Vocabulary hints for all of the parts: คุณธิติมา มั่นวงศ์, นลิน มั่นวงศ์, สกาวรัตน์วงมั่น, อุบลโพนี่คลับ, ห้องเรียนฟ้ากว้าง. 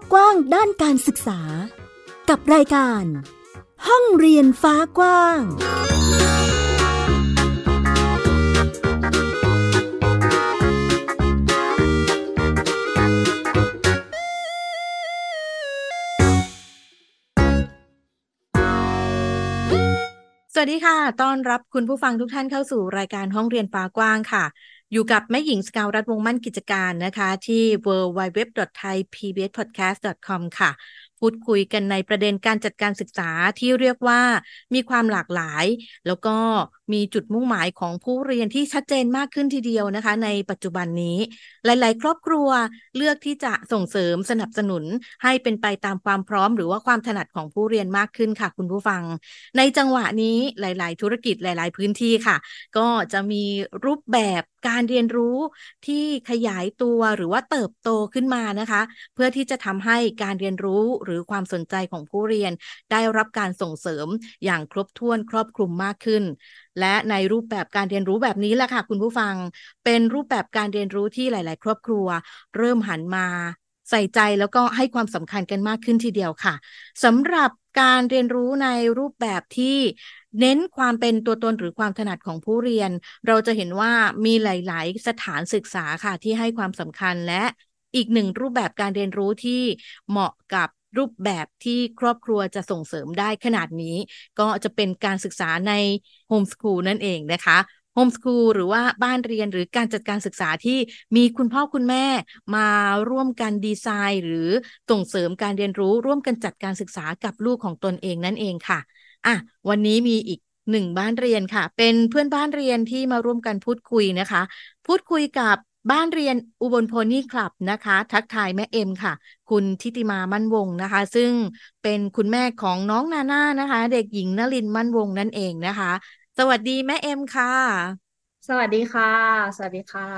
กกว้างด้านการศึกษากับรายการห้องเรียนฟ้ากว้างสวัสดีค่ะต้อนรับคุณผู้ฟังทุกท่านเข้าสู่รายการห้องเรียนฟ้ากว้างค่ะอยู่กับแม่หญิงสกาวรัตน์วงมั่นกิจการนะคะที่ www.thaipbspodcast.com ค่ะพูดคุยกันในประเด็นการจัดการศึกษาที่เรียกว่ามีความหลากหลายแล้วก็มีจุดมุ่งหมายของผู้เรียนที่ชัดเจนมากขึ้นทีเดียวนะคะในปัจจุบันนี้หลายๆครอบครัวเลือกที่จะส่งเสริมสนับสนุนให้เป็นไปตามความพร้อมหรือว่าความถนัดของผู้เรียนมากขึ้นค่ะคุณผู้ฟังในจังหวะนี้หลายๆธุรกิจหลายๆพื้นที่ค่ะก็จะมีรูปแบบการเรียนรู้ที่ขยายตัวหรือว่าเติบโตขึ้นมานะคะเพื่อที่จะทำให้การเรียนรู้หรือความสนใจของผู้เรียนได้รับการส่งเสริมอย่างครบถ้วนครอบคลุมมากขึ้นและในรูปแบบการเรียนรู้แบบนี้แหละค่ะคุณผู้ฟังเป็นรูปแบบการเรียนรู้ที่หลายๆครอบครัวเริ่มหันมาใส่ใจแล้วก็ให้ความสำคัญกันมากขึ้นทีเดียวค่ะสำหรับการเรียนรู้ในรูปแบบที่เน้นความเป็นตัวตนหรือความถนัดของผู้เรียนเราจะเห็นว่ามีหลายๆสถานศึกษาค่ะที่ให้ความสำคัญและอีกหนึ่งรูปแบบการเรียนรู้ที่เหมาะกับรูปแบบที่ครอบครัวจะส่งเสริมได้ขนาดนี้ก็จะเป็นการศึกษาในโฮมสคูลนั่นเองนะคะโฮมสคูลหรือว่าบ้านเรียนหรือการจัดการศึกษาที่มีคุณพ่อคุณแม่มาร่วมกันดีไซน์หรือส่งเสริมการเรียนรู้ร่วมกันจัดการศึกษากับลูกของตนเองนั่นเองค่ะวันนี้มีอีกหนึ่งบ้านเรียนค่ะเป็นเพื่อนบ้านเรียนที่มาร่วมกันพูดคุยนะคะพูดคุยกับบ้านเรียนอุบลโพนี่คลับนะคะทักทายแม่เอ็มค่ะคุณทิติมามั่นวงนะคะซึ่งเป็นคุณแม่ของน้องนาน่านะคะเด็กหญิงนลินมั่นวงนั่นเองนะคะสวัสดีแม่เอ็มค่ะสวัสดีค่ะสวัสดีค่ะ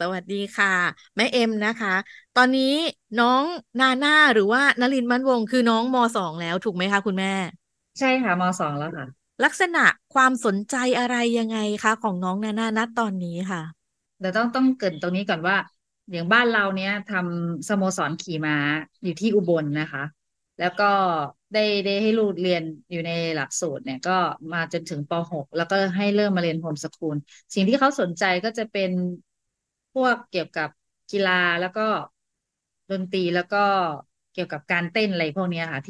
สวัสดีค่ะแม่เอ็มนะคะตอนนี้น้องนาน่าหรือว่านลินมั่นวงคือน้องม.2 แล้วถูกไหมคะคุณแม่ใช่ค่ะม.2 แล้วค่ะลักษณะความสนใจอะไรยังไงคะของน้องนาน่าณตอนนี้ค่ะเราต้องเกริ่นตรงนี้ก่อนว่าอย่างบ้านเราเนี้ยทำสโมสรขี่ม้าอยู่ที่อุบล นะคะแล้วก็ได้ให้ลูกเรียนอยู่ในหลักสูตรเนี่ยก็มาจนถึงป.6 แล้วก็ให้เริ่มมาเรียนโฮมสคูลสิ่งที่เขาสนใจก็จะเป็นพวกเกี่ยวกับกีฬาแล้วก็ดนตรีแล้วก็เกี่ยวกับการเต้นอะไรพวกนี้ค่ะ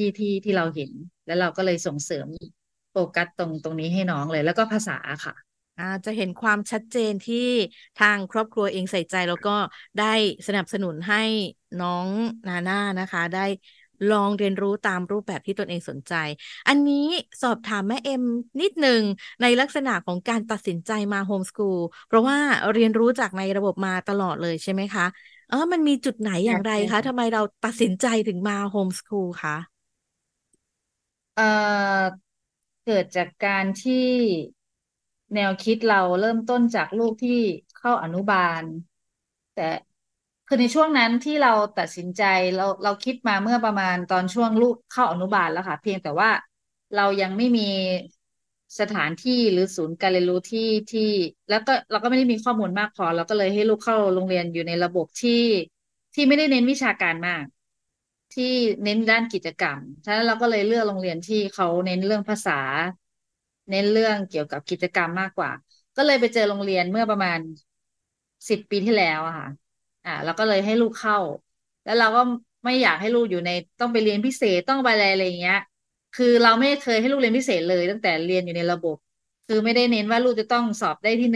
ที่เราเห็นแล้วเราก็เลยส่งเสริมโฟกัสตรงนี้ให้น้องเลยแล้วก็ภาษาค่ะจะเห็นความชัดเจนที่ทางครอบครัวเองใส่ใจแล้วก็ได้สนับสนุนให้น้องนาน่านะคะได้ลองเรียนรู้ตามรูปแบบที่ตนเองสนใจอันนี้สอบถามแม่เอ็มนิดหนึ่งในลักษณะของการตัดสินใจมาโฮมสคูลเพราะว่าเรียนรู้จากในระบบมาตลอดเลยใช่ไหมคะมันมีจุดไหนอย่างไรคะทำไมเราตัดสินใจถึงมาโฮมสคูลคะเกิดจากการที่แนวคิดเราเริ่มต้นจากลูกที่เข้าอนุบาลแต่คือในช่วงนั้นที่เราตัดสินใจเราคิดมาเมื่อประมาณตอนช่วงลูกเข้าอนุบาลแล้วค่ะเพียงแต่ว่าเรายังไม่มีสถานที่หรือศูนย์การเรียนรู้ที่แล้วก็เราก็ไม่ได้มีข้อมูลมากพอเราก็เลยให้ลูกเข้าโรงเรียนอยู่ในระบบที่ไม่ได้เน้นวิชาการมากที่เน้นด้านกิจกรรมฉะนั้นเราก็เลยเลือกโรงเรียนที่เขาเน้นเรื่องภาษาเน้นเรื่องเกี่ยวกับกิจกรรมมากกว่าก็เลยไปเจอโรงเรียนเมื่อประมาณ10 ปีที่แล้วอะค่ะเราก็เลยให้ลูกเข้าแล้วเราก็ไม่อยากให้ลูกอยู่ในต้องไปเรียนพิเศษต้องไปอะไรอย่างเงี้ยคือเราไม่เคยให้ลูกเรียนพิเศษเลยตั้งแต่เรียนอยู่ในระบบคือไม่ได้เน้นว่าลูกจะต้องสอบได้ที่1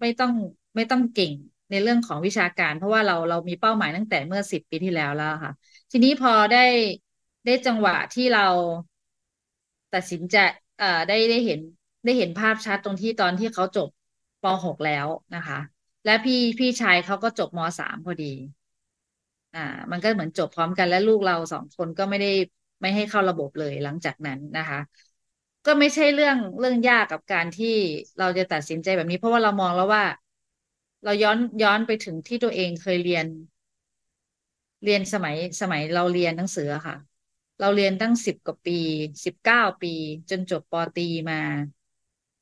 ไม่ต้องเก่งในเรื่องของวิชาการเพราะว่าเรามีเป้าหมายตั้งแต่เมื่อ10 ปีที่แล้วแล้วค่ะทีนี้พอได้จังหวะที่เราตัดสินใจได้เห็นภาพชัดตรงที่ตอนที่เขาจบป.6 แล้วนะคะและพี่ชายเขาก็จบม.3 พอดีมันก็เหมือนจบพร้อมกันและลูกเรา2 คนก็ไม่ให้เข้าระบบเลยหลังจากนั้นนะคะก็ไม่ใช่เรื่องยากกับการที่เราจะตัดสินใจแบบนี้เพราะว่าเรามองแล้วว่าเราย้อนไปถึงที่ตัวเองเคยเรียนสมัยเราเรียนหนังสือค่ะเราเรียนตั้ง10 กว่าปี19 ปีจนจบป.ตรีมา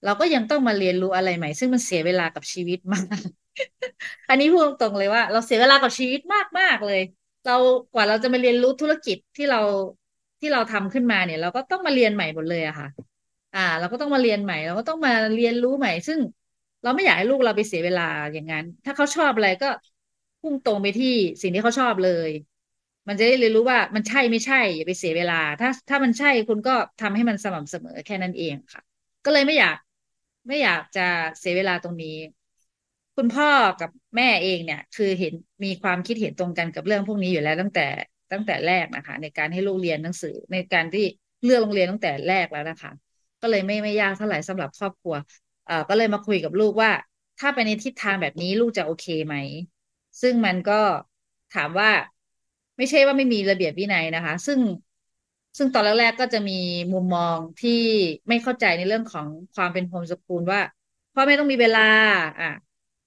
เราก็ยังต้องมาเรียนรู้อะไรใหม่ซึ่งมันเสียเวลากับชีวิตมาก อันนี้พูดตรงเลยว่าเราเสียเวลากับชีวิตมากๆเลย เรากว่าเราจะมาเรียนรู้ธุรกิจที่เราทำขึ้นมาเนี่ย เราก็ต้องมาเรียนใหม่หมดเลยอะค่ะ เราก็ต้องมาเรียนใหม่ เราก็ต้องมาเรียนรู้ใหม่ ซึ่งเราไม่อยากให้ลูกเราไปเสียเวลาอย่างนั้น ถ้าเขาชอบอะไรก็พุ่งตรงไปที่สิ่งที่เขาชอบเลย มันจะได้เรียนรู้ว่ามันใช่ไม่ใช่อย่าไปเสียเวลา ถ้ามันใช่คุณก็ทำให้มันสม่ำเสมอแค่นั้นเองค่ะ ก็เลยไม่อยากจะเสียเวลาตรงนี้ คุณพ่อกับแม่เองเนี่ย คือเห็นมีความคิดเห็นตรงกันกับเรื่องพวกนี้อยู่แล้วตั้งแต่แรกนะคะ ในการให้ลูกเรียนหนังสือในการที่เลือกโรงเรียนตั้งแต่แรกแล้วนะคะ ก็เลยไม่ยากเท่าไหร่สำหรับครอบครัวก็เลยมาคุยกับลูกว่า ถ้าไปในทิศทางแบบนี้ลูกจะโอเคไหม ซึ่งมันก็ถามว่าไม่ใช่ว่าไม่มีระเบียบวินัยนะคะ ซึ่งตอนแรกๆก็จะมีมุมมองที่ไม่เข้าใจในเรื่องของความเป็นโฮมสกูลว่าพ่อแม่ต้องมีเวลา อ่ะ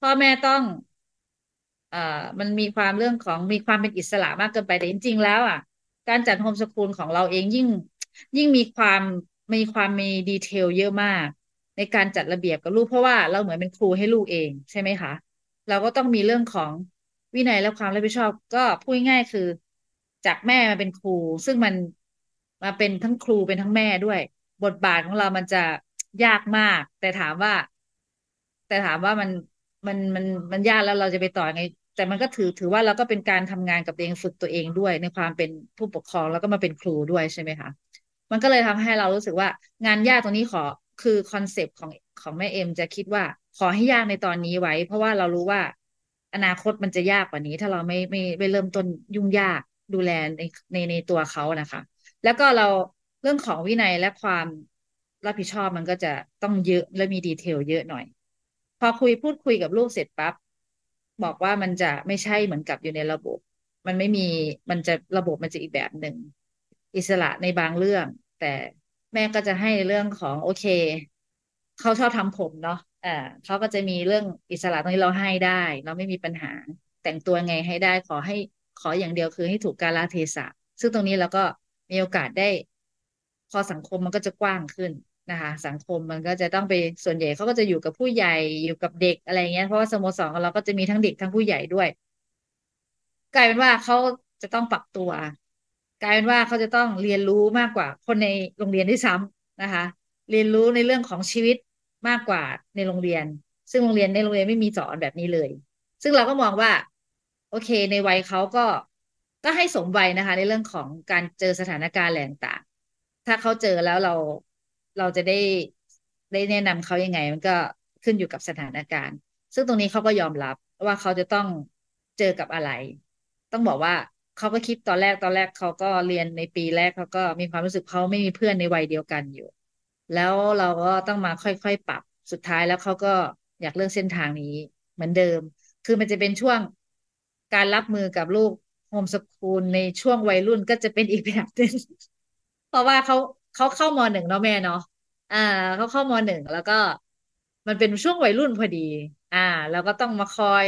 พ่อแม่ต้อง เอ่อมันมีความเรื่องของมีความเป็นอิสระมากเกินไปแต่จริงๆแล้ว อ่ะ การจัดโฮมสกูลของเราเองยิ่งมีดีเทลเยอะมาก ในการจัดระเบียบกับลูกเพราะว่าเราเหมือนเป็นครูให้ลูกเองใช่ไหมคะ เราก็ต้องมีเรื่องของวินัยและความรับผิดชอบ ก็พูดง่ายๆคือ จากแม่มาเป็นครู ซึ่งมันมาเป็นทั้งครูเป็นทั้งแม่ด้วย บทบาทของเรามันจะยากมาก แต่ถามว่ามันยากแล้วเราจะไปต่อยังไง แต่มันก็ถือว่าเราก็เป็นการทำงานกับตัวเองฝึกตัวเองด้วย ในความเป็นผู้ปกครองแล้วก็มาเป็นครูด้วยใช่ไหมคะมันก็เลยทำให้เรารู้สึกว่างานยากตรงนี้คือคอนเซปต์ของแม่เอ็มจะคิดว่าขอให้ยากในตอนนี้ไว้ เพราะว่าเรารู้ว่าอนาคตมันจะยากกว่านี้ ถ้าเราไม่เริ่มต้นยุ่งยากดูแลในตัวเขานะคะ แล้วก็เราเรื่องของวินัยและความรับผิดชอบมันก็จะต้องเยอะและมีดีเทลเยอะหน่อย พอพูดคุยกับลูกเสร็จปั๊บบอกว่ามันจะไม่ใช่เหมือนกับอยู่ในระบบ มันไม่มีมันจะระบบมันจะอีกแบบหนึ่งอิสระในบางเรื่อง แต่แม่ก็จะให้เรื่องของโอเค เขาชอบทำผมเนาะเขาก็จะมีเรื่องอิสระตรงนี้เราให้ได้ เราไม่มีปัญหา แต่งตัวไงให้ได้ขออย่างเดียวคือให้ถูกกาลเทศะ ซึ่งตรงนี้เราก็มีโอกาสได้ พอสังคมมันก็จะกว้างขึ้นนะคะ สังคมมันก็จะต้องไปส่วนใหญ่เขาก็จะอยู่กับผู้ใหญ่อยู่กับเด็กอะไรเงี้ยเพราะว่าสโมสรของเราก็จะมีทั้งเด็กทั้งผู้ใหญ่ด้วย กลายเป็นว่าเขาจะต้องปรับตัว กลายเป็นว่าเขาจะต้องเรียนรู้มากกว่าคนในโรงเรียนด้วยซ้ำนะคะ เรียนรู้ในเรื่องของชีวิตมากกว่าในโรงเรียน ซึ่งโรงเรียนในโรงเรียนไม่มีสอนแบบนี้เลย ซึ่งเราก็มองว่า โอเค ในวัยเขาก็ให้สมวัยนะคะ ในเรื่องของการเจอสถานการณ์อะไรต่างๆถ้าเขาเจอแล้วเราจะได้แนะนำเขายังไง มันก็ขึ้นอยู่กับสถานการณ์ ซึ่งตรงนี้เขาก็ยอมรับว่าเขาจะต้องเจอกับอะไร ต้องบอกว่าเขาก็คิดตอนแรกเขาก็เรียนในปีแรกเขาก็มีความรู้สึกเขาไม่มีเพื่อนในวัยเดียวกันอยู่ แล้วเราก็ต้องมาค่อยๆปรับสุดท้ายแล้วเขาก็อยากเลือกเส้นทางนี้เหมือนเดิม คือมันจะเป็นช่วงการรับมือกับลูกโฮมสกูลในช่วงวัยรุ่นก็จะเป็นอีกแบบหนึง เพราะว่าเขาเข้ามหนึ่งเนาะแม่เนาะ อ่าเขาเข้ามหนึ่งแล้วก็มันเป็นช่วงวัยรุ่นพอดี อ่าเราก็ต้องมาคอย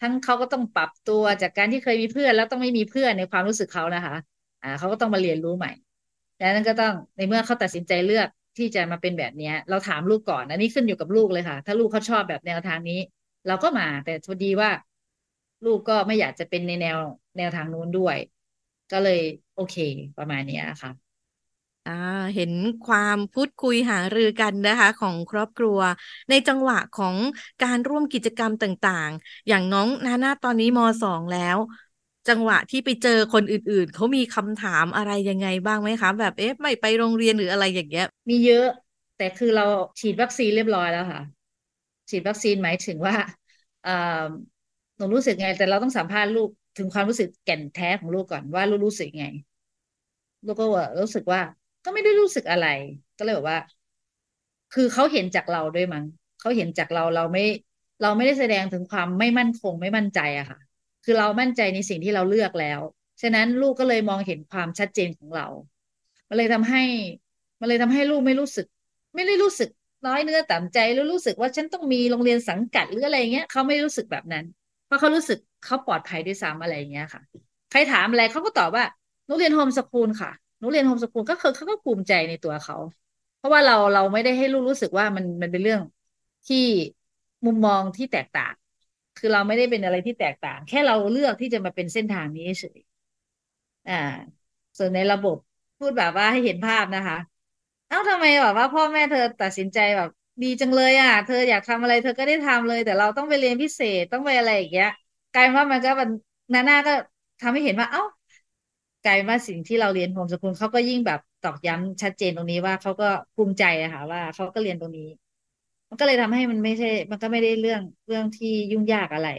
ทั้งเขาก็ต้องปรับตัวจากการที่เคยมีเพื่อนแล้วต้องไม่มีเพื่อนในความรู้สึกเขานะคะ เขาก็ต้องมาเรียนรู้ใหม่ดังนั้นก็ต้องในเมื่อเขาตัดสินใจเลือกที่จะมาเป็นแบบเนี้ย เราถามลูกก่อนอันนี้ขึ้นอยู่กับลูกเลยค่ะ ถ้าลูกเขาชอบแบบแนวทางนี้ เราก็มาแต่พอดีว่า ลูกก็ไม่อยากจะเป็นในแนวทางนู้นด้วย ก็เลยโอเค ประมาณเนี้ยค่ะ อ่าเห็นความพูดคุยหารือกันนะคะ ของครอบครัว ในจังหวะของการร่วมกิจกรรมต่างๆ อย่างน้องนาน่าตอนนี้ม .2 แล้ว จังหวะที่ไปเจอคนอื่นๆ เขามีคำถามอะไรยังไงบ้างไหมคะ แบบไม่ไปโรงเรียนหรืออะไรอย่างเงี้ย มีเยอะแต่คือเราฉีดวัคซีนเรียบร้อยแล้วค่ะ ฉีดวัคซีนหมายถึงว่าเอ่อหนูรู้สึกไง แต่เราต้องสัมภาษณ์ลูกถึงความรู้สึกแก่นแท้ของลูกก่อนว่าลูกรู้สึกไง ลูกก็ว่ารู้สึกว่า ก็ไม่ได้รู้สึกอะไร ก็เลยบอกว่า คือเขาเห็นจากเราด้วยมั้งเขาเห็นจากเราไม่ได้แสดงถึงความไม่มั่นคงไม่มั่นใจอะค่ะ คือเรามั่นใจในสิ่งที่เราเลือกแล้ว ฉะนั้นลูกก็เลยมองเห็นความชัดเจนของเรา มันเลยทำให้ ลูกไม่รู้สึก ไม่ได้รู้สึกน้อยเนื้อต่ำใจหรือรู้สึกว่าฉันต้องมีโรงเรียนสังกัดหรืออะไรเงี้ยเขาไม่รู้สึกแบบนั้น เพราะเขารู้สึกเขาปลอดภัยด้วยซ้ำอะไรเงี้ยค่ะ ใครถามอะไรเขาก็ตอบว่าหนูเรียนโฮมสกูลค่ะหนูเรียนโฮมสกูลก็คือเขาก็ภูมิใจในตัวเขา เพราะว่าเราไม่ได้ให้ลูกรู้สึกว่ามันเป็นเรื่องที่มุมมองที่แตกต่าง คือเราไม่ได้เป็นอะไรที่แตกต่าง แค่เราเลือกที่จะมาเป็นเส้นทางนี้เฉย อ่า ส่วนในระบบพูดแบบว่าให้เห็นภาพนะคะ เอ้าทำไมแบบว่า พ่อแม่เธอตัดสินใจแบบ ดีจังเลยอ่ะ เธออยากทำอะไรเธอก็ได้ทำเลย แต่เราต้องไปเรียนพิเศษต้องไปอะไรอย่างเงี้ยกลายเป็นว่ามันก็มันนาน่าก็ทำให้เห็นว่า เอ้ากลายเป็นว่าสิ่งที่เราเรียนโฮมสกูลเขาก็ยิ่งแบบตอกย้ำชัดเจนตรงนี้ว่าเขาก็ภูมิใจอะค่ะว่าเขาก็เรียนตรงนี้ มันก็เลยทำให้มันไม่ใช่ มันก็ไม่ได้เรื่องที่ยุ่งยากอะไร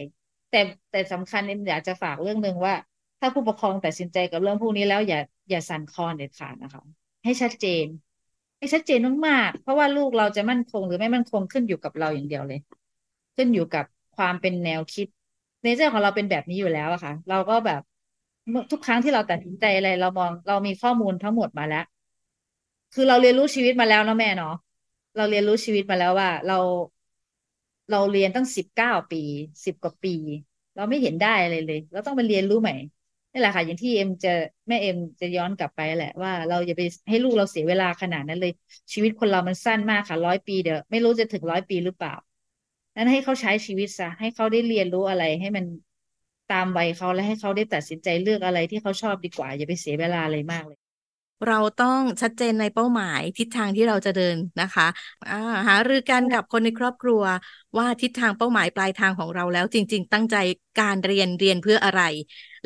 แต่แต่สำคัญเนี่ยอยากจะฝากเรื่องหนึ่งว่า ถ้าผู้ปกครองตัดสินใจกับเรื่องพวกนี้แล้วอย่าสั่นคลอนเด็ดขาดนะคะ ให้ชัดเจน ให้ชัดเจนมากๆเพราะว่าลูกเราจะมั่นคงหรือไม่มั่นคงขึ้นอยู่กับเราอย่างเดียวเลย ขึ้นอยู่กับความเป็นแนวคิดเนเจอร์ของเราเป็นแบบนี้อยู่แล้วอะค่ะ เราก็แบบทุกครั้งที่เราตัดสินใจอะไรเรามองเรามีข้อมูลทั้งหมดมาแล้ว คือเราเรียนรู้ชีวิตมาแล้วเนาะแม่เนาะเราเรียนรู้ชีวิตมาแล้วว่า เราเรียนตั้ง19 ปี10 กว่าปี เราไม่เห็นได้อะไรเลย เราต้องไปเรียนรู้ใหม่นี่แหละค่ะ อย่างที่แม่เอ็มจะย้อนกลับไปแหละว่าเราอย่าไปให้ลูกเราเสียเวลาขนาดนั้นเลย ชีวิตคนเรามันสั้นมากค่ะ100 ปีเดี๋ยวไม่รู้จะถึง100 ปีหรือเปล่านั้นให้เขาใช้ชีวิตซะให้เขาได้เรียนรู้อะไร ให้มันตามวัยเขาและให้เขาได้ตัดสินใจเลือกอะไรที่เขาชอบดีกว่า อย่าไปเสียเวลาอะไรมากเลย เราต้องชัดเจนในเป้าหมายทิศทางที่เราจะเดินนะคะหารือกันกับคนในครอบครัวว่าทิศทางเป้าหมายปลายทางของเราแล้วจริง ๆ ตั้งใจการเรียนเพื่ออะไร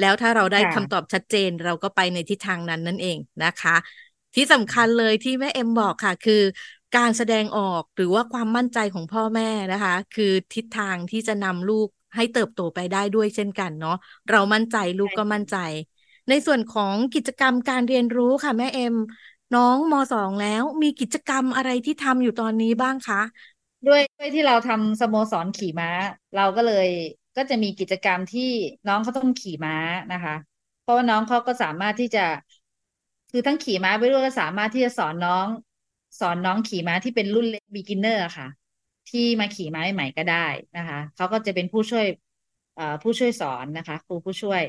แล้วถ้าเราได้ค่ะ คำตอบชัดเจนเราก็ไปในทิศทางนั้นนั่นเองนะคะ ที่สำคัญเลยที่แม่เอ็มบอกค่ะ คือการแสดงออกหรือว่าความมั่นใจของพ่อแม่นะคะ คือทิศทางที่จะนำลูกให้เติบโตไปได้ด้วยเช่นกันเนาะเรามั่นใจลูกใช่ก็มั่นใจ ในส่วนของกิจกรรมการเรียนรู้ค่ะแม่เอ็ม น้องม .2 แล้วมีกิจกรรมอะไรที่ทำอยู่ตอนนี้บ้างคะ ด้วยที่เราทำสโมสรขี่ม้า เราก็เลยก็จะมีกิจกรรมที่น้องเขาต้องขี่ม้านะคะ เพราะว่าน้องเขาก็สามารถที่จะ คือทั้งขี่ม้าไปด้วยก็สามารถที่จะสอนน้องขี่ม้าที่เป็นรุ่นเล็ก beginner อะค่ะ ที่มาขี่ม้าใหม่ก็ได้นะคะเขาก็จะเป็นผู้ช่วยสอนนะคะ ครูผู้ช่วย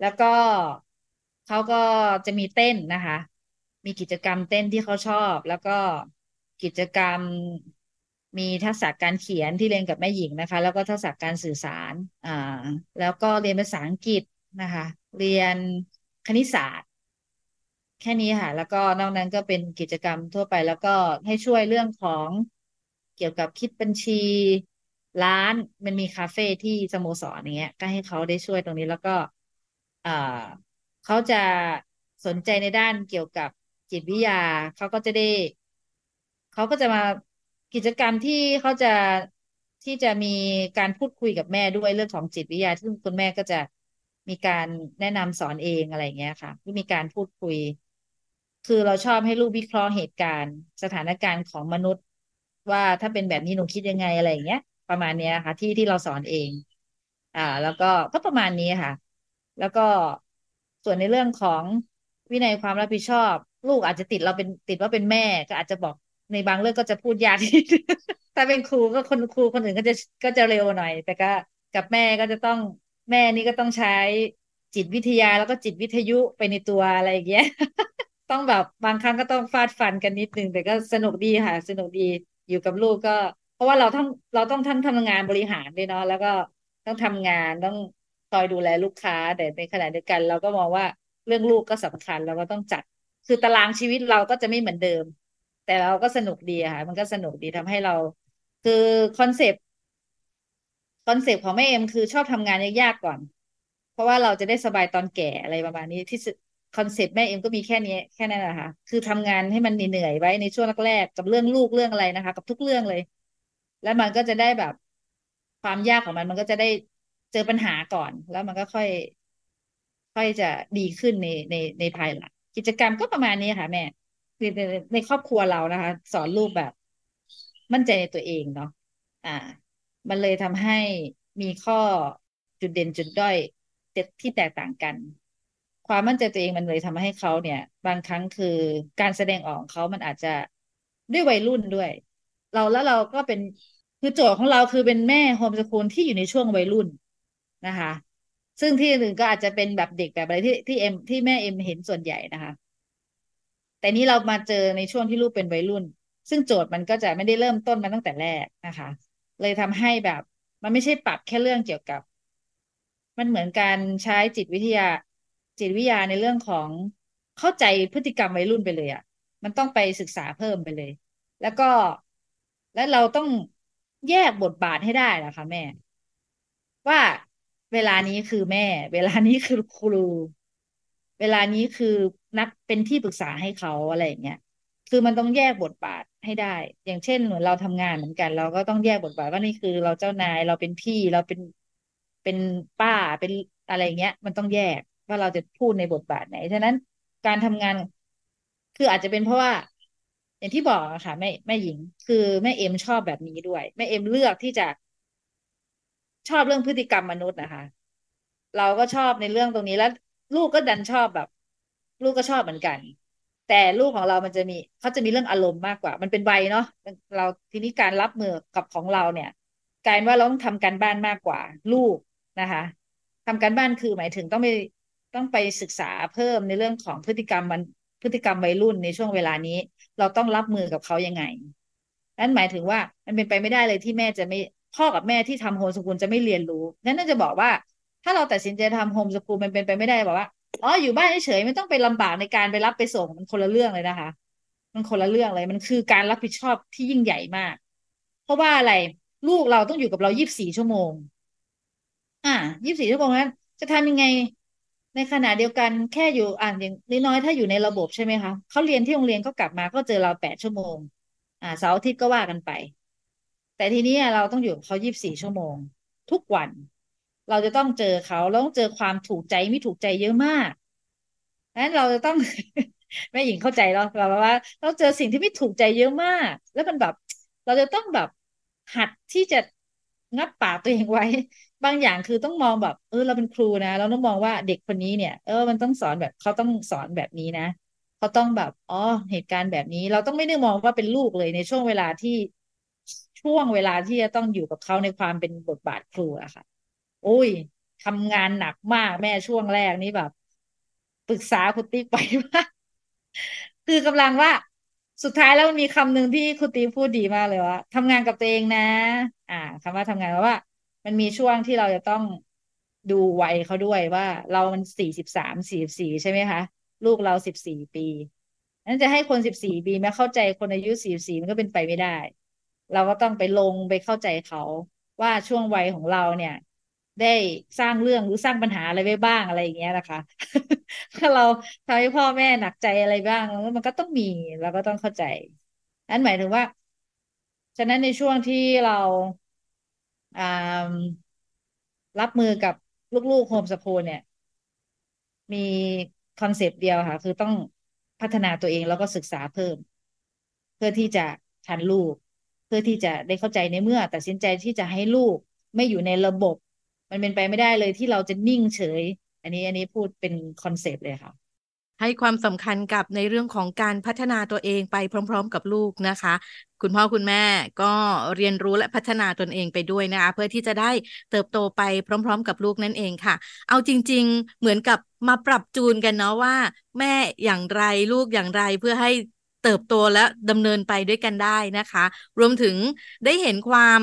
แล้วก็เขาก็จะมีเต้นนะคะ มีกิจกรรมเต้นที่เขาชอบ แล้วก็กิจกรรมมีทักษะการเขียนที่เรียนกับแม่หญิงนะคะ แล้วก็ทักษะการสื่อสาร อ่า แล้วก็เรียนภาษาอังกฤษนะคะ เรียนคณิตศาสตร์ แค่นี้ค่ะ แล้วก็นอกนั้นก็เป็นกิจกรรมทั่วไป แล้วก็ให้ช่วยเรื่องของเกี่ยวกับคิดบัญชี ร้านมันมีคาเฟ่ที่สโมสรอย่างเงี้ย ก็ให้เขาได้ช่วยตรงนี้แล้วก็เอ่อเขาจะสนใจในด้านเกี่ยวกับจิตวิทยาเขาก็จะได้ เขาก็จะมากิจกรรมที่เขาจะที่จะมีการพูดคุยกับแม่ด้วยเรื่องของจิตวิทยาซึ่งคุณแม่ก็จะมีการแนะนำสอนเองอะไรอย่างเงี้ยค่ะที่มีการพูดคุย คือเราชอบให้ลูกวิเคราะห์เหตุการณ์ สถานการณ์ของมนุษย์ ว่าถ้าเป็นแบบนี้หนูคิดยังไงอะไรอย่างเงี้ย ประมาณเนี้ยค่ะ ที่เราสอนเอง แล้วก็ประมาณนี้ค่ะ แล้วก็ส่วนในเรื่องของวินัยความรับผิดชอบ ลูกอาจจะติดเราเป็นติดว่าเป็นแม่ก็อาจจะบอกในบางเรื่องก็จะพูดยาก ถ้าเป็นครูก็คนครูคนอื่นก็จะเร็วหน่อย แต่ก็กับแม่ก็จะต้องแม่นี่ก็ต้องใช้จิตวิทยาแล้วก็จิตวิทยุไปในตัวอะไรอย่างเงี้ย ต้องแบบบางครั้งก็ต้องฟาดฟันกันนิดนึงแต่ก็สนุกดีค่ะ สนุกดีอยู่กับลูกก็ เพราะว่าเราต้องทั้งทำงานบริหารด้วยเนาะแล้วก็ต้องทำงานต้องคอยดูแลลูกค้า แต่ในขณะเดียวกัน เราก็มองว่าเรื่องลูกก็สำคัญเราก็ต้องจัด คือตารางชีวิตเราก็จะไม่เหมือนเดิม แต่เราก็สนุกดีอะค่ะ มันก็สนุกดีทำให้เรา คือคอนเซปต์ ของแม่เอ็มคือชอบทำงานยากๆก่อน เพราะว่าเราจะได้สบายตอนแก่อะไรประมาณนี้ที่สุดคอนเซปต์แม่เอ็มก็มีแค่นี้แค่นั้นแหละค่ะคือทำงานให้มันเหนื่อยๆไว้ในช่วงแรกๆกับเรื่องลูกเรื่องอะไรนะคะ กับทุกเรื่องเลย แล้วมันก็จะได้แบบความยากของมันก็จะได้เจอปัญหาก่อน แล้วมันก็ค่อยจะดีขึ้นในภายหลังกิจกรรมก็ประมาณนี้ค่ะแม่ในครอบครัวเรานะคะ สอนลูกแบบ มั่นใจในตัวเองเนาะอ่า มันเลยทำให้มีข้อจุดเด่นจุดด้อยที่แตกต่างกัน ความมั่นใจตัวเองมันเลยทำให้เขาเนี่ย บางครั้งคือการแสดงออกของเขามันอาจจะด้วยวัยรุ่นด้วย เราก็เป็นคือโจทย์ของเราคือเป็นแม่โฮมสกูลที่อยู่ในช่วงวัยรุ่นนะคะ ซึ่งที่อื่นก็อาจจะเป็นแบบเด็กแบบอะไรที่แม่เอ็มเห็นส่วนใหญ่นะคะ แต่นี้เรามาเจอในช่วงที่ลูกเป็นวัยรุ่น ซึ่งโจทย์มันก็จะไม่ได้เริ่มต้นมาตั้งแต่แรกนะคะ เลยทำให้แบบ มันไม่ใช่ปรับแค่เรื่องเกี่ยวกับ มันเหมือนการใช้จิตวิทยา จิตวิทยาในเรื่องของเข้าใจพฤติกรรมวัยรุ่นไปเลยอ่ะมันต้องไปศึกษาเพิ่มไปเลย แล้วก็และเราต้องแยกบทบาทให้ได้นะคะแม่ ว่าเวลานี้คือแม่ เวลานี้คือครู เวลานี้คือนักเป็นที่ปรึกษาให้เขาอะไรอย่างเงี้ยคือมันต้องแยกบทบาทให้ได้ อย่างเช่นเหมือนเราทำงานเหมือนกัน เราก็ต้องแยกบทบาทว่านี่คือเราเจ้านายเราเป็นพี่เราเป็นป้าเป็นอะไรอย่างเงี้ย มันต้องแยกว่าเราจะพูดในบทบาทไหนฉะนั้นการทำงานคืออาจจะเป็นเพราะว่า อย่างที่บอกอะค่ะแม่หญิง คือแม่เอ็มชอบแบบนี้ด้วย แม่เอ็มเลือกที่จะ ชอบเรื่องพฤติกรรมมนุษย์นะคะ เราก็ชอบในเรื่องตรงนี้แล้วลูกก็ดันชอบแบบ ลูกก็ชอบเหมือนกัน แต่ลูกของเรามันจะมีเขาจะมีเรื่องอารมณ์มากกว่า มันเป็นวัยเนาะเราทีนี้การรับมือกับของเราเนี่ยกลายเป็นว่าเราต้องทำการบ้านมากกว่า ลูกนะคะทำการบ้านคือหมายถึงต้องไปศึกษาเพิ่มในเรื่องของพฤติกรรมวัยรุ่นในช่วงเวลานี้ เราต้องรับมือกับเขายังไง นั่นหมายถึงว่ามันเป็นไปไม่ได้เลยที่แม่จะไม่พ่อกับแม่ที่ทำโฮมสกูลจะไม่เรียนรู้นั่นจะบอกว่า ถ้าเราตัดสินใจทำโฮมสกูลมันเป็นไปไม่ได้บอกว่าอ๋ออยู่บ้านเฉยๆไม่ต้องไปลำบากในการไปรับไปส่งมันคนละเรื่องเลยนะคะ มันคนละเรื่องเลยมันคือการรับผิดชอบที่ยิ่งใหญ่มาก เพราะว่าอะไรลูกเราต้องอยู่กับเรา24 ชั่วโมง อ่า24 ชั่วโมงนั้นจะทำยังไงในขณะเดียวกันแค่อยู่อย่างน้อยๆถ้าอยู่ในระบบใช่ไหมคะเขาเรียนที่โรงเรียนก็กลับมาก็เจอเรา8 ชั่วโมง เสาร์อาทิตย์ก็ว่ากันไป แต่ทีนี้เราต้องอยู่กับเขา24 ชั่วโมง ทุกวัน เราจะต้องเจอเขาเราต้องเจอความถูกใจไม่ถูกใจเยอะมากดังนั้นเราจะต้อง แม่หญิงเข้าใจเราแบบว่า เราเจอสิ่งที่ไม่ถูกใจเยอะมาก แล้วมันแบบ เราจะต้องแบบหัดที่จะงับปากตัวเองไว้ บางอย่างคือต้องมองแบบ เราเป็นครูนะ เราต้องมองว่าเด็กคนนี้เนี่ย มันต้องสอนแบบเขาต้องสอนแบบนี้นะ เขาต้องแบบอ๋อเหตุการณ์แบบนี้ เราต้องไม่ได้มองว่าเป็นลูกเลยในช่วงเวลาที่จะต้องอยู่กับเขาในความเป็นบทบาทครูอะค่ะ โอ้ยทำงานหนักมากแม่ช่วงแรกนี่แบบปรึกษาคุณติ๊กไปว่า คือกำลังว่าสุดท้ายแล้วมันมีคำหนึ่งที่คุณติ๊กพูดดีมากเลยว่าทำงานกับตัวเองนะ คำว่าทำงานเพราะว่า มันมีช่วงที่เราจะต้องดูวัยเขาด้วยว่า เรามัน43 44ใช่ไหมคะลูกเรา14 ปีนั้นจะให้คน14 ปีมาเข้าใจคนอายุ44มันก็เป็นไปไม่ได้ เราก็ต้องไปลงไปเข้าใจเขา ว่าช่วงวัยของเราเนี่ย ได้สร้างเรื่องหรือสร้างปัญหาอะไรไว้บ้างอะไรอย่างเงี้ยนะคะ ถ้าเราทำให้พ่อแม่หนักใจอะไรบ้างมันก็ต้องมีเราก็ต้องเข้าใจนั่นหมายถึงว่า ฉะนั้นในช่วงที่เราอ่ามรับมือกับลูกๆโฮมสกูลเนี่ย มีคอนเซปต์เดียวค่ะ คือต้องพัฒนาตัวเองแล้วก็ศึกษาเพิ่ม เพื่อที่จะทันลูก เพื่อที่จะได้เข้าใจในเมื่อตัดสินใจที่จะให้ลูกไม่อยู่ในระบบ มันเป็นไปไม่ได้เลยที่เราจะนิ่งเฉย อันนี้พูดเป็นคอนเซปต์เลยค่ะ ให้ความสำคัญกับในเรื่องของการพัฒนาตัวเองไปพร้อม ๆ กับลูกนะคะ คุณพ่อคุณแม่ก็เรียนรู้และพัฒนาตนเองไปด้วยนะคะเพื่อที่จะได้เติบโตไปพร้อม ๆ กับลูกนั่นเองค่ะ เอาจริง ๆ เหมือนกับมาปรับจูนกันเนาะว่า แม่อย่างไรลูกอย่างไรเพื่อให้เติบโตและดำเนินไปด้วยกันได้นะคะ รวมถึงได้เห็นความ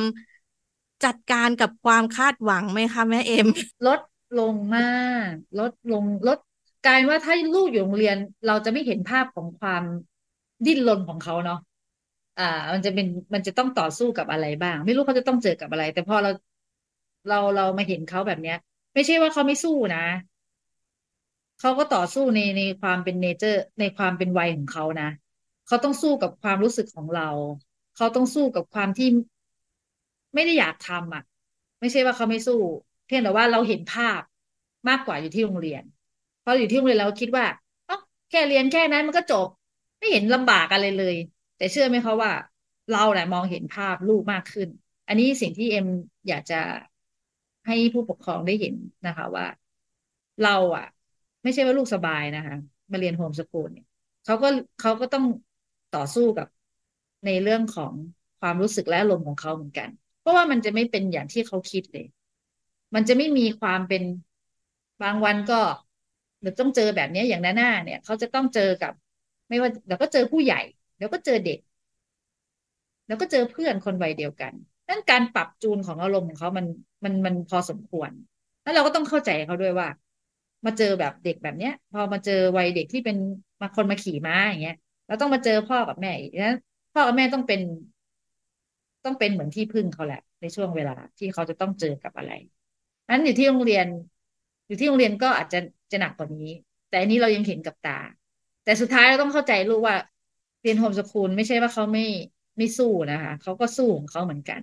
จัดการกับความคาดหวังไหมคะแม่เอ็ม ลดลงมาก ลดลงลดกลายว่าถ้าลูกอยู่โรงเรียน เราจะไม่เห็นภาพของความดิ้นรนของเขาเนาะอ่า มันจะต้องต่อสู้กับอะไรบ้าง ไม่รู้เขาจะต้องเจอกับอะไร แต่พอเรามาเห็นเขาแบบเนี้ย ไม่ใช่ว่าเขาไม่สู้นะ เขาก็ต่อสู้ในความเป็นเนเจอร์ ในความเป็นวัยของเขานะเขาต้องสู้กับความรู้สึกของเรา เขาต้องสู้กับความที่ไม่ได้อยากทำอ่ะ ไม่ใช่ว่าเขาไม่สู้ เพียงแต่ว่าเราเห็นภาพมากกว่าอยู่ที่โรงเรียน เพราะอยู่ที่โรงเรียนเราคิดว่าเอ๋อแค่เรียนแค่นั้นมันก็จบ ไม่เห็นลำบากอะไรเลย แต่เชื่อไหมเขาว่า เราแหละมองเห็นภาพลูกมากขึ้น อันนี้สิ่งที่เอ็มอยากจะให้ผู้ปกครองได้เห็นนะคะ ว่า เราอ่ะ ไม่ใช่ว่าลูกสบายนะคะ มาเรียนโฮมสกูลเนี่ย เขาก็ต้องต่อสู้กับในเรื่องของความรู้สึกและอารมณ์ของเขาเหมือนกัน เพราะว่ามันจะไม่เป็นอย่างที่เขาคิดเลย มันจะไม่มีความเป็นบางวันก็เดี๋ยวต้องเจอแบบเนี้ยอย่างหน้าเนี่ย เขาจะต้องเจอกับ ไม่ว่าเดี๋ยวก็เจอผู้ใหญ่เดี๋ยวก็เจอเด็กเดี๋ยวก็เจอเพื่อนคนวัยเดียวกันนั่นการปรับจูนของอารมณ์ของเขามันพอสมควรแล้วเราก็ต้องเข้าใจเขาด้วยว่า มาเจอแบบเด็กแบบเนี้ยพอมาเจอวัยเด็กที่เป็นมาคนมาขี่ม้าอย่างเงี้ยเราต้องมาเจอพ่อกับแม่อีกนะพ่อกับแม่ต้องเป็นเหมือนที่พึ่งเขาแหละในช่วงเวลาที่เขาจะต้องเจอกับอะไรนั้นอยู่ที่โรงเรียนก็อาจจะหนักกว่านี้ แต่อันนี้เรายังเห็นกับตา แต่สุดท้ายเราต้องเข้าใจลูกว่าเรียนโฮมสคูลไม่ใช่ว่าเขาไม่สู้นะคะเขาก็สู้ของเขาเหมือนกัน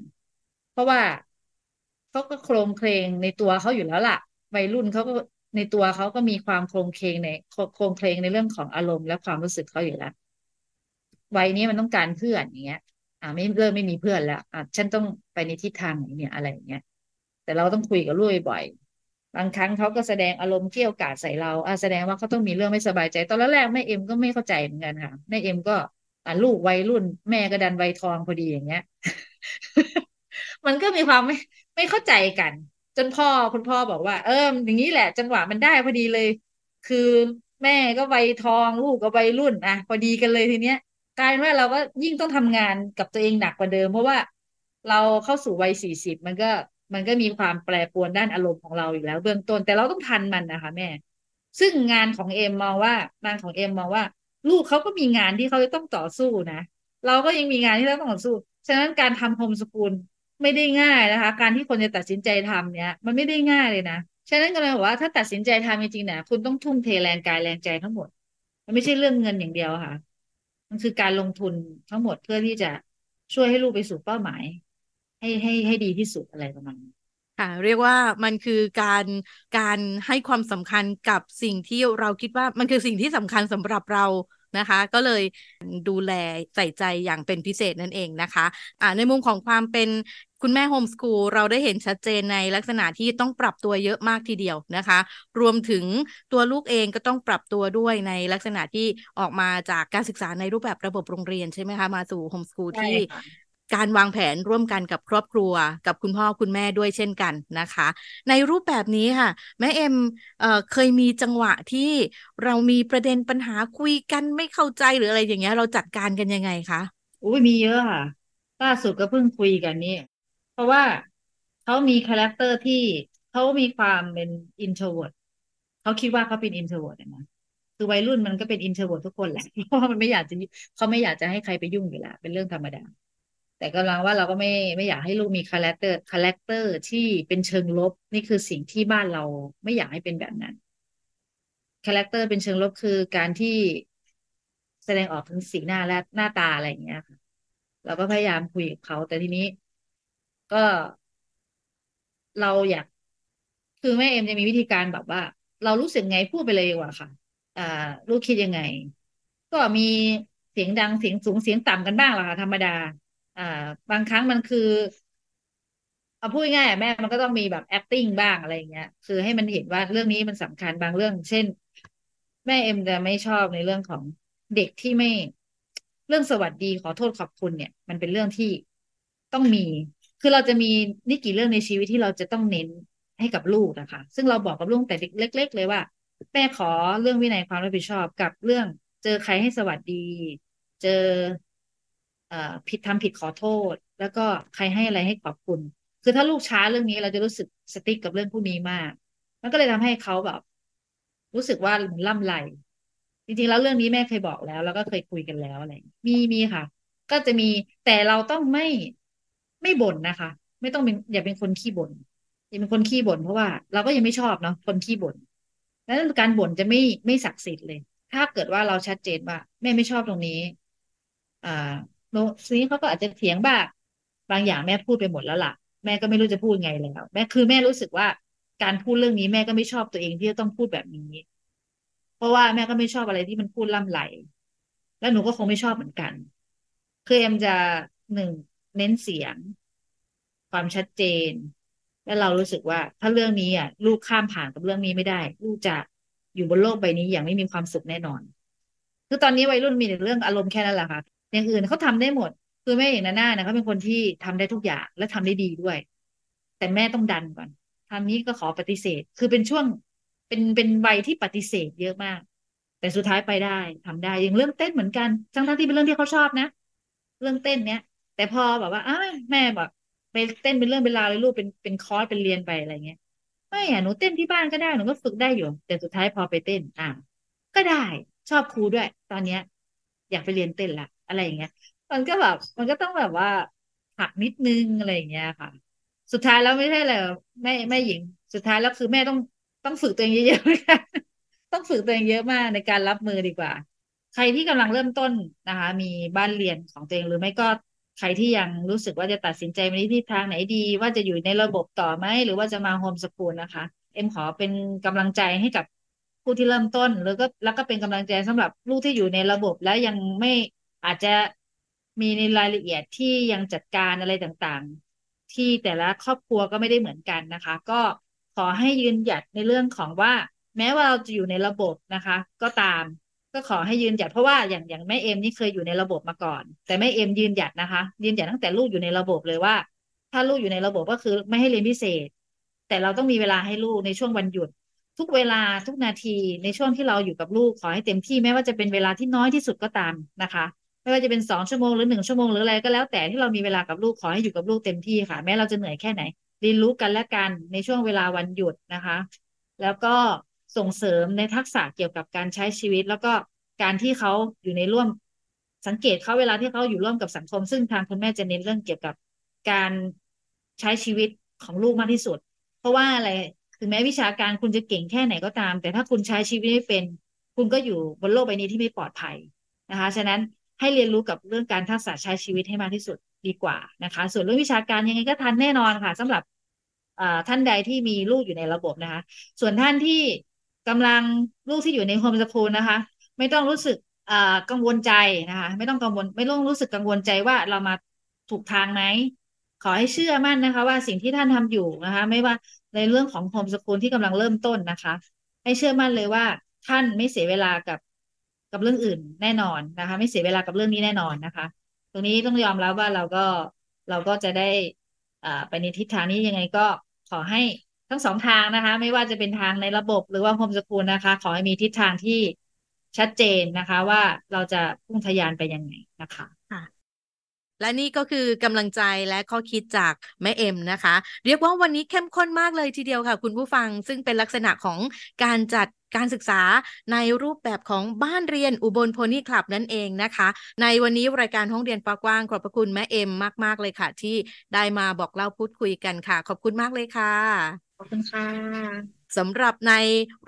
เพราะว่าเขาก็โคลงเคลงในตัวเขาอยู่แล้วล่ะวัยรุ่นเขาก็ในตัวเขาก็มีความโคลงเคลงในเรื่องของอารมณ์และความรู้สึกเขาอยู่แล้ววัยนี้มันต้องการเพื่อนอย่างเงี้ยไม่เริ่มไม่มีเพื่อนแล้วฉันต้องไปในทิศทางไหนเนี่ยอะไรอย่างเงี้ยแต่เราต้องคุยกับลูกบ่อยบางครั้งเขาก็แสดงอารมณ์เกรี้ยวกราดใส่เราแสดงว่าเขาต้องมีเรื่องไม่สบายใจตอนแรกแม่เอ็มก็ไม่เข้าใจเหมือนกันค่ะแม่เอ็มก็ลูกวัยรุ่นแม่ก็ดันวัยทองพอดีอย่างเงี้ย มันก็มีความไม่เข้าใจกัน จนคุณพ่อบอกว่าอย่างนี้แหละ จังหวะมันได้พอดีเลย คือแม่ก็วัยทองลูกก็วัยรุ่นพอดีกันเลยทีเนี้ยกลายเป็นว่าเราก็ยิ่งต้องทำงานกับตัวเองหนักกว่าเดิมเพราะว่าเราเข้าสู่วัย40มันก็มีความแปรปรวนด้านอารมณ์ของเราอยู่แล้วเบื้องต้นแต่เราต้องทันมันนะคะแม่ซึ่งงานของเอ็มมองว่าลูกเขาก็มีงานที่เขาจะต้องต่อสู้นะเราก็ยังมีงานที่เราต้องต่อสู้ฉะนั้นการทำโฮมสคูลไม่ได้ง่ายนะคะการที่คนจะตัดสินใจทำเนี่ยมันไม่ได้ง่ายเลยนะฉะนั้นก็เลยบอกว่าถ้าตัดสินใจทำจริงๆนะคุณต้องทุ่มเทแรงกายแรงใจทั้งหมดมันไม่ใช่เรื่องเงินอย่างเดียวค่ะมันคือการลงทุนทั้งหมดเพื่อที่จะช่วยให้ลูกไปสู่เป้าหมายให้ดีที่สุดอะไรประมาณนี้ค่ะเรียกว่ามันคือการให้ความสำคัญกับสิ่งที่เราคิดว่ามันคือสิ่งที่สำคัญสำหรับเรานะคะก็เลยดูแลใส่ใจอย่างเป็นพิเศษนั่นเองนะคะในมุมของความเป็นคุณแม่โฮมสคูลเราได้เห็นชัดเจนในลักษณะที่ต้องปรับตัวเยอะมากทีเดียวนะคะรวมถึงตัวลูกเองก็ต้องปรับตัวด้วยในลักษณะที่ออกมาจากการศึกษาในรูปแบบระบบโรงเรียนใช่ไหมคะมาสู่โฮมสคูลที่การวางแผนร่วมกันกับครอบครัวกับคุณพ่อคุณแม่ด้วยเช่นกันนะคะในรูปแบบนี้ค่ะแม่เอ็มเคยมีจังหวะที่เรามีประเด็นปัญหาคุยกันไม่เข้าใจหรืออะไรอย่างเงี้ยเราจัดการกันยังไงคะอุ้ยมีเยอะค่ะล่าสุดก็เพิ่งคุยกันนี่เพราะว่าเขามีคาแรคเตอร์ที่เขามีความเป็นอินโทรเวิร์ตเขาคิดว่าเขาเป็นอินโทรเวิร์ตนะคือวัยรุ่นมันก็เป็นอินโทรเวิร์ตทุกคนแหละเพราะว่าเขาไม่อยากจะให้ใครไปยุ่งอยู่แล้วเป็นเรื่องธรรมดาแต่กำลังว่าเราก็ไม่อยากให้ลูกมีคาแรคเตอร์ที่เป็นเชิงลบนี่คือสิ่งที่บ้านเราไม่อยากให้เป็นแบบนั้นคาแรคเตอร์เป็นเชิงลบคือการที่แสดงออกถึงสีหน้าและหน้าตาอะไรอย่างเงี้ยค่ะเราก็พยายามคุยกับเขาแต่ทีนี้ก็เราอยากคือแม่เอ็มจะมีวิธีการแบบว่าเรารู้สึกไงพูดไปเลยดีกว่าค่ะลูกคิดยังไงก็มีเสียงดังเสียงสูงเสียงต่ำกันบ้างล่ะค่ะธรรมดาบางครั้งมันคือเอาพูดง่ายๆแม่มันก็ต้องมีแบบ acting บ้างอะไรอย่างเงี้ยคือให้มันเห็นว่าเรื่องนี้มันสำคัญบางเรื่องเช่นแม่เอ็มจะไม่ชอบในเรื่องของเด็กที่ไม่เรื่องสวัสดีขอโทษขอบคุณเนี่ยมันเป็นเรื่องที่ต้องมีคือเราจะมีนี่กี่เรื่องในชีวิตที่เราจะต้องเน้นให้กับลูกนะคะซึ่งเราบอกกับลูกแต่เล็กๆเลยว่าแม่ขอเรื่องวินัยความรับผิดชอบกับเรื่องเจอใครให้สวัสดีเจอผิดทำผิดขอโทษแล้วก็ใครให้อะไรให้ขอบคุณคือถ้าลูกช้าเรื่องนี้เราจะรู้สึกสติ๊กกับเรื่องพวกนี้มากมันก็เลยทำให้เขาแบบรู้สึกว่ามันล่ำไรจริงๆแล้วเรื่องนี้แม่เคยบอกแล้วก็เคยคุยกันแล้วอะไรมีค่ะก็จะมีแต่เราต้องไม่บ่นนะคะไม่ต้องเป็นอย่าเป็นคนขี้บ่นอย่าเป็นคนขี้บ่นเพราะว่าเราก็ยังไม่ชอบเนาะคนขี้บ่นดังนั้นการบ่นจะไม่ศักดิ์สิทธิ์เลยถ้าเกิดว่าเราชัดเจนว่าแม่ไม่ชอบตรงนี้ทีนี้เขาก็อาจจะเถียงบ้างบางอย่างแม่พูดไปหมดแล้วล่ะแม่ก็ไม่รู้จะพูดไงแล้วแม่รู้สึกว่าการพูดเรื่องนี้แม่ก็ไม่ชอบตัวเองที่จะต้องพูดแบบนี้เพราะว่าแม่ก็ไม่ชอบอะไรที่มันพูดล่ำไหลแล้วหนูก็คงไม่ชอบเหมือนกันคือเอ็มจะ1เน้นเสียงความชัดเจนและเรารู้สึกว่าถ้าเรื่องนี้อ่ะลูกข้ามผ่านกับเรื่องนี้ไม่ได้ลูกจะอยู่บนโลกใบนี้อย่างไม่มีความสุขแน่นอนคือตอนนี้วัยรุ่นมีแต่เรื่องอารมณ์แค่นั้นแหละค่ะอย่างอื่นเขาทำได้หมดคือแม่เองหน้านะเขาเป็นคนที่ทำได้ทุกอย่างและทำได้ดีด้วยแต่แม่ต้องดันก่อนทำนี้ก็ขอปฏิเสธคือเป็นช่วงเป็นวัยที่ปฏิเสธเยอะมากแต่สุดท้ายไปได้ทำได้อย่างเรื่องเต้นเหมือนกันทั้งที่เป็นเรื่องที่เขาชอบนะเรื่องเต้นเนี้ยแต่พอแบบว่าแม่บอกไปเต้นเป็นเรื่องเวลาเลยลูกเป็นคอร์สเป็นเรียนไปอะไรเงี้ย ไม่อ่ะหนูเต้นที่บ้านก็ได้หนูก็ฝึกได้อยู่ แต่สุดท้ายพอไปเต้นก็ได้ชอบครูด้วย ตอนเนี้ย อยากไปเรียนเต้นละอะไรอย่างเงี้ย มันก็ต้องแบบว่าหักนิดนึงอะไรอย่างเงี้ยค่ะ สุดท้ายแล้วไม่ใช่เลยไม่หญิง สุดท้ายแล้วคือแม่ต้องฝึกตัวเองเยอะๆนะคะต้องฝึกตัวเองเยอะมากในการรับมือดีกว่า ใครที่กำลังเริ่มต้นนะคะ มีบ้านเรียนของตัวเองหรือไม่ก็ใครที่ยังรู้สึกว่าจะตัดสินใจไปในทิศทางไหนดี ว่าจะอยู่ในระบบต่อไหมหรือว่าจะมาโฮมสกูลนะคะ เอ็มขอเป็นกำลังใจให้กับผู้ที่เริ่มต้นแล้วก็เป็นกำลังใจสำหรับลูกที่อยู่ในระบบและยังไม่อาจจะมีในรายละเอียดที่ยังจัดการอะไรต่างๆ ที่แต่ละครอบครัวก็ไม่ได้เหมือนกันนะคะ ก็ขอให้ยืนหยัดในเรื่องของว่า แม้ว่าเราจะอยู่ในระบบนะคะ ก็ตาม ก็ขอให้ยืนหยัดเพราะว่าอย่างแม่เอ็มนี่เคยอยู่ในระบบมาก่อน แต่แม่เอ็มยืนหยัดนะคะ ยืนหยัดตั้งแต่ลูกอยู่ในระบบเลยว่า ถ้าลูกอยู่ในระบบก็คือไม่ให้เรียนพิเศษ แต่เราต้องมีเวลาให้ลูกในช่วงวันหยุด ทุกเวลาทุกนาทีในช่วงที่เราอยู่กับลูกขอให้เต็มที่ไม่ว่าจะเป็นเวลาที่น้อยที่สุดก็ตามนะคะ ไม่ว่าจะเป็น2 ชั่วโมงหรือ1 ชั่วโมงหรืออะไรก็แล้วแต่ที่เรามีเวลากับลูกขอให้อยู่กับลูกเต็มที่ค่ะ แม้เราจะเหนื่อยแค่ไหนเรียนรู้กันและกันในช่วงเวลาวันหยุดนะคะ แล้วก็ส่งเสริมในทักษะเกี่ยวกับการใช้ชีวิต แล้วก็การที่เขาอยู่ในร่วมสังเกตเขาเวลาที่เขาอยู่ร่วมกับสังคม ซึ่งทางคุณแม่จะเน้นเรื่องเกี่ยวกับการใช้ชีวิตของลูกมากที่สุด เพราะว่าอะไรถึงแม้วิชาการคุณจะเก่งแค่ไหนก็ตาม แต่ถ้าคุณใช้ชีวิตไม่เป็น คุณก็อยู่บนโลกใบนี้ที่ไม่ปลอดภัยนะคะ ฉะนั้นให้เรียนรู้กับเรื่องการทักษะใช้ชีวิตให้มากที่สุดดีกว่านะคะ ส่วนเรื่องวิชาการยังไงก็ทันแน่นอนค่ะสำหรับท่านใดที่มีลูกอยู่ในระบบนะคะ ส่วนท่านที่กำลังลูกที่อยู่ในโฮมสคูลนะคะ ไม่ต้องรู้สึกกังวลใจนะคะ ไม่ต้องรู้สึกกังวลใจว่าเรามาถูกทางไหม ขอให้เชื่อมั่นนะคะ ว่าสิ่งที่ท่านทำอยู่นะคะ ไม่ว่าในเรื่องของโฮมสกูลที่กำลังเริ่มต้นนะคะ ให้เชื่อมั่นเลยว่าท่านไม่เสียเวลากับเรื่องอื่นแน่นอนนะคะ ไม่เสียเวลากับเรื่องนี้แน่นอนนะคะ ตรงนี้ต้องยอมรับว่าเราก็จะได้ไปในทิศทางนี้ยังไงก็ขอให้ทั้ง2 ทางนะคะ ไม่ว่าจะเป็นทางในระบบหรือว่าโฮมสกูลนะคะ ขอให้มีทิศทางที่ชัดเจนนะคะ ว่าเราจะพุ่งทะยานไปยังไงนะคะ ค่ะ และนี่ก็คือกำลังใจและข้อคิดจากแม่เอ็มนะคะ เรียกว่าวันนี้เข้มข้นมากเลยทีเดียวค่ะ คุณผู้ฟังซึ่งเป็นลักษณะของการจัดการศึกษาในรูปแบบของบ้านเรียนอุบลโพนี่คลับนั่นเองนะคะ ในวันนี้รายการห้องเรียนปากว้างขอบพระคุณแม่เอ็มมากๆเลยค่ะ ที่ได้มาบอกเล่าพูดคุยกันค่ะ ขอบคุณมากเลยค่ะ ขอบคุณค่ะ สำหรับใน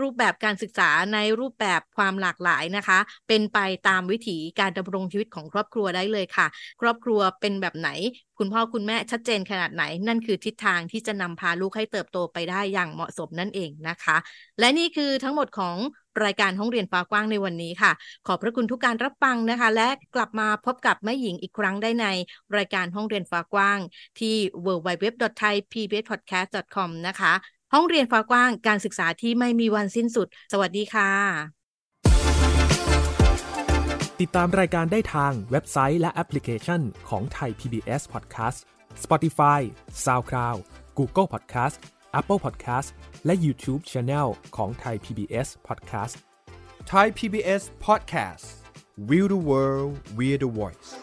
รูปแบบการศึกษาในรูปแบบความหลากหลายนะคะ เป็นไปตามวิถีการดำรงชีวิตของครอบครัวได้เลยค่ะ ครอบครัวเป็นแบบไหน คุณพ่อคุณแม่ชัดเจนขนาดไหน นั่นคือทิศทางที่จะนำพาลูกให้เติบโตไปได้อย่างเหมาะสมนั่นเองนะคะ และนี่คือทั้งหมดของรายการห้องเรียนฟ้ากว้างในวันนี้ค่ะ ขอบพระคุณทุกการรับฟังนะคะ และกลับมาพบกับแม่หญิงอีกครั้งได้ในรายการห้องเรียนฟ้ากว้างที่ www.thaipbspodcast.com นะคะห้องเรียนฟ้ากว้างการศึกษาที่ไม่มีวันสิ้นสุด สวัสดีค่ะ ติดตามรายการได้ทางเว็บไซต์และแอปพลิเคชันของไทย PBS Podcast Spotify SoundCloud Google Podcast Apple Podcast และ YouTube Channel ของไทย PBS Podcast Thai PBS Podcast We the World We the Voice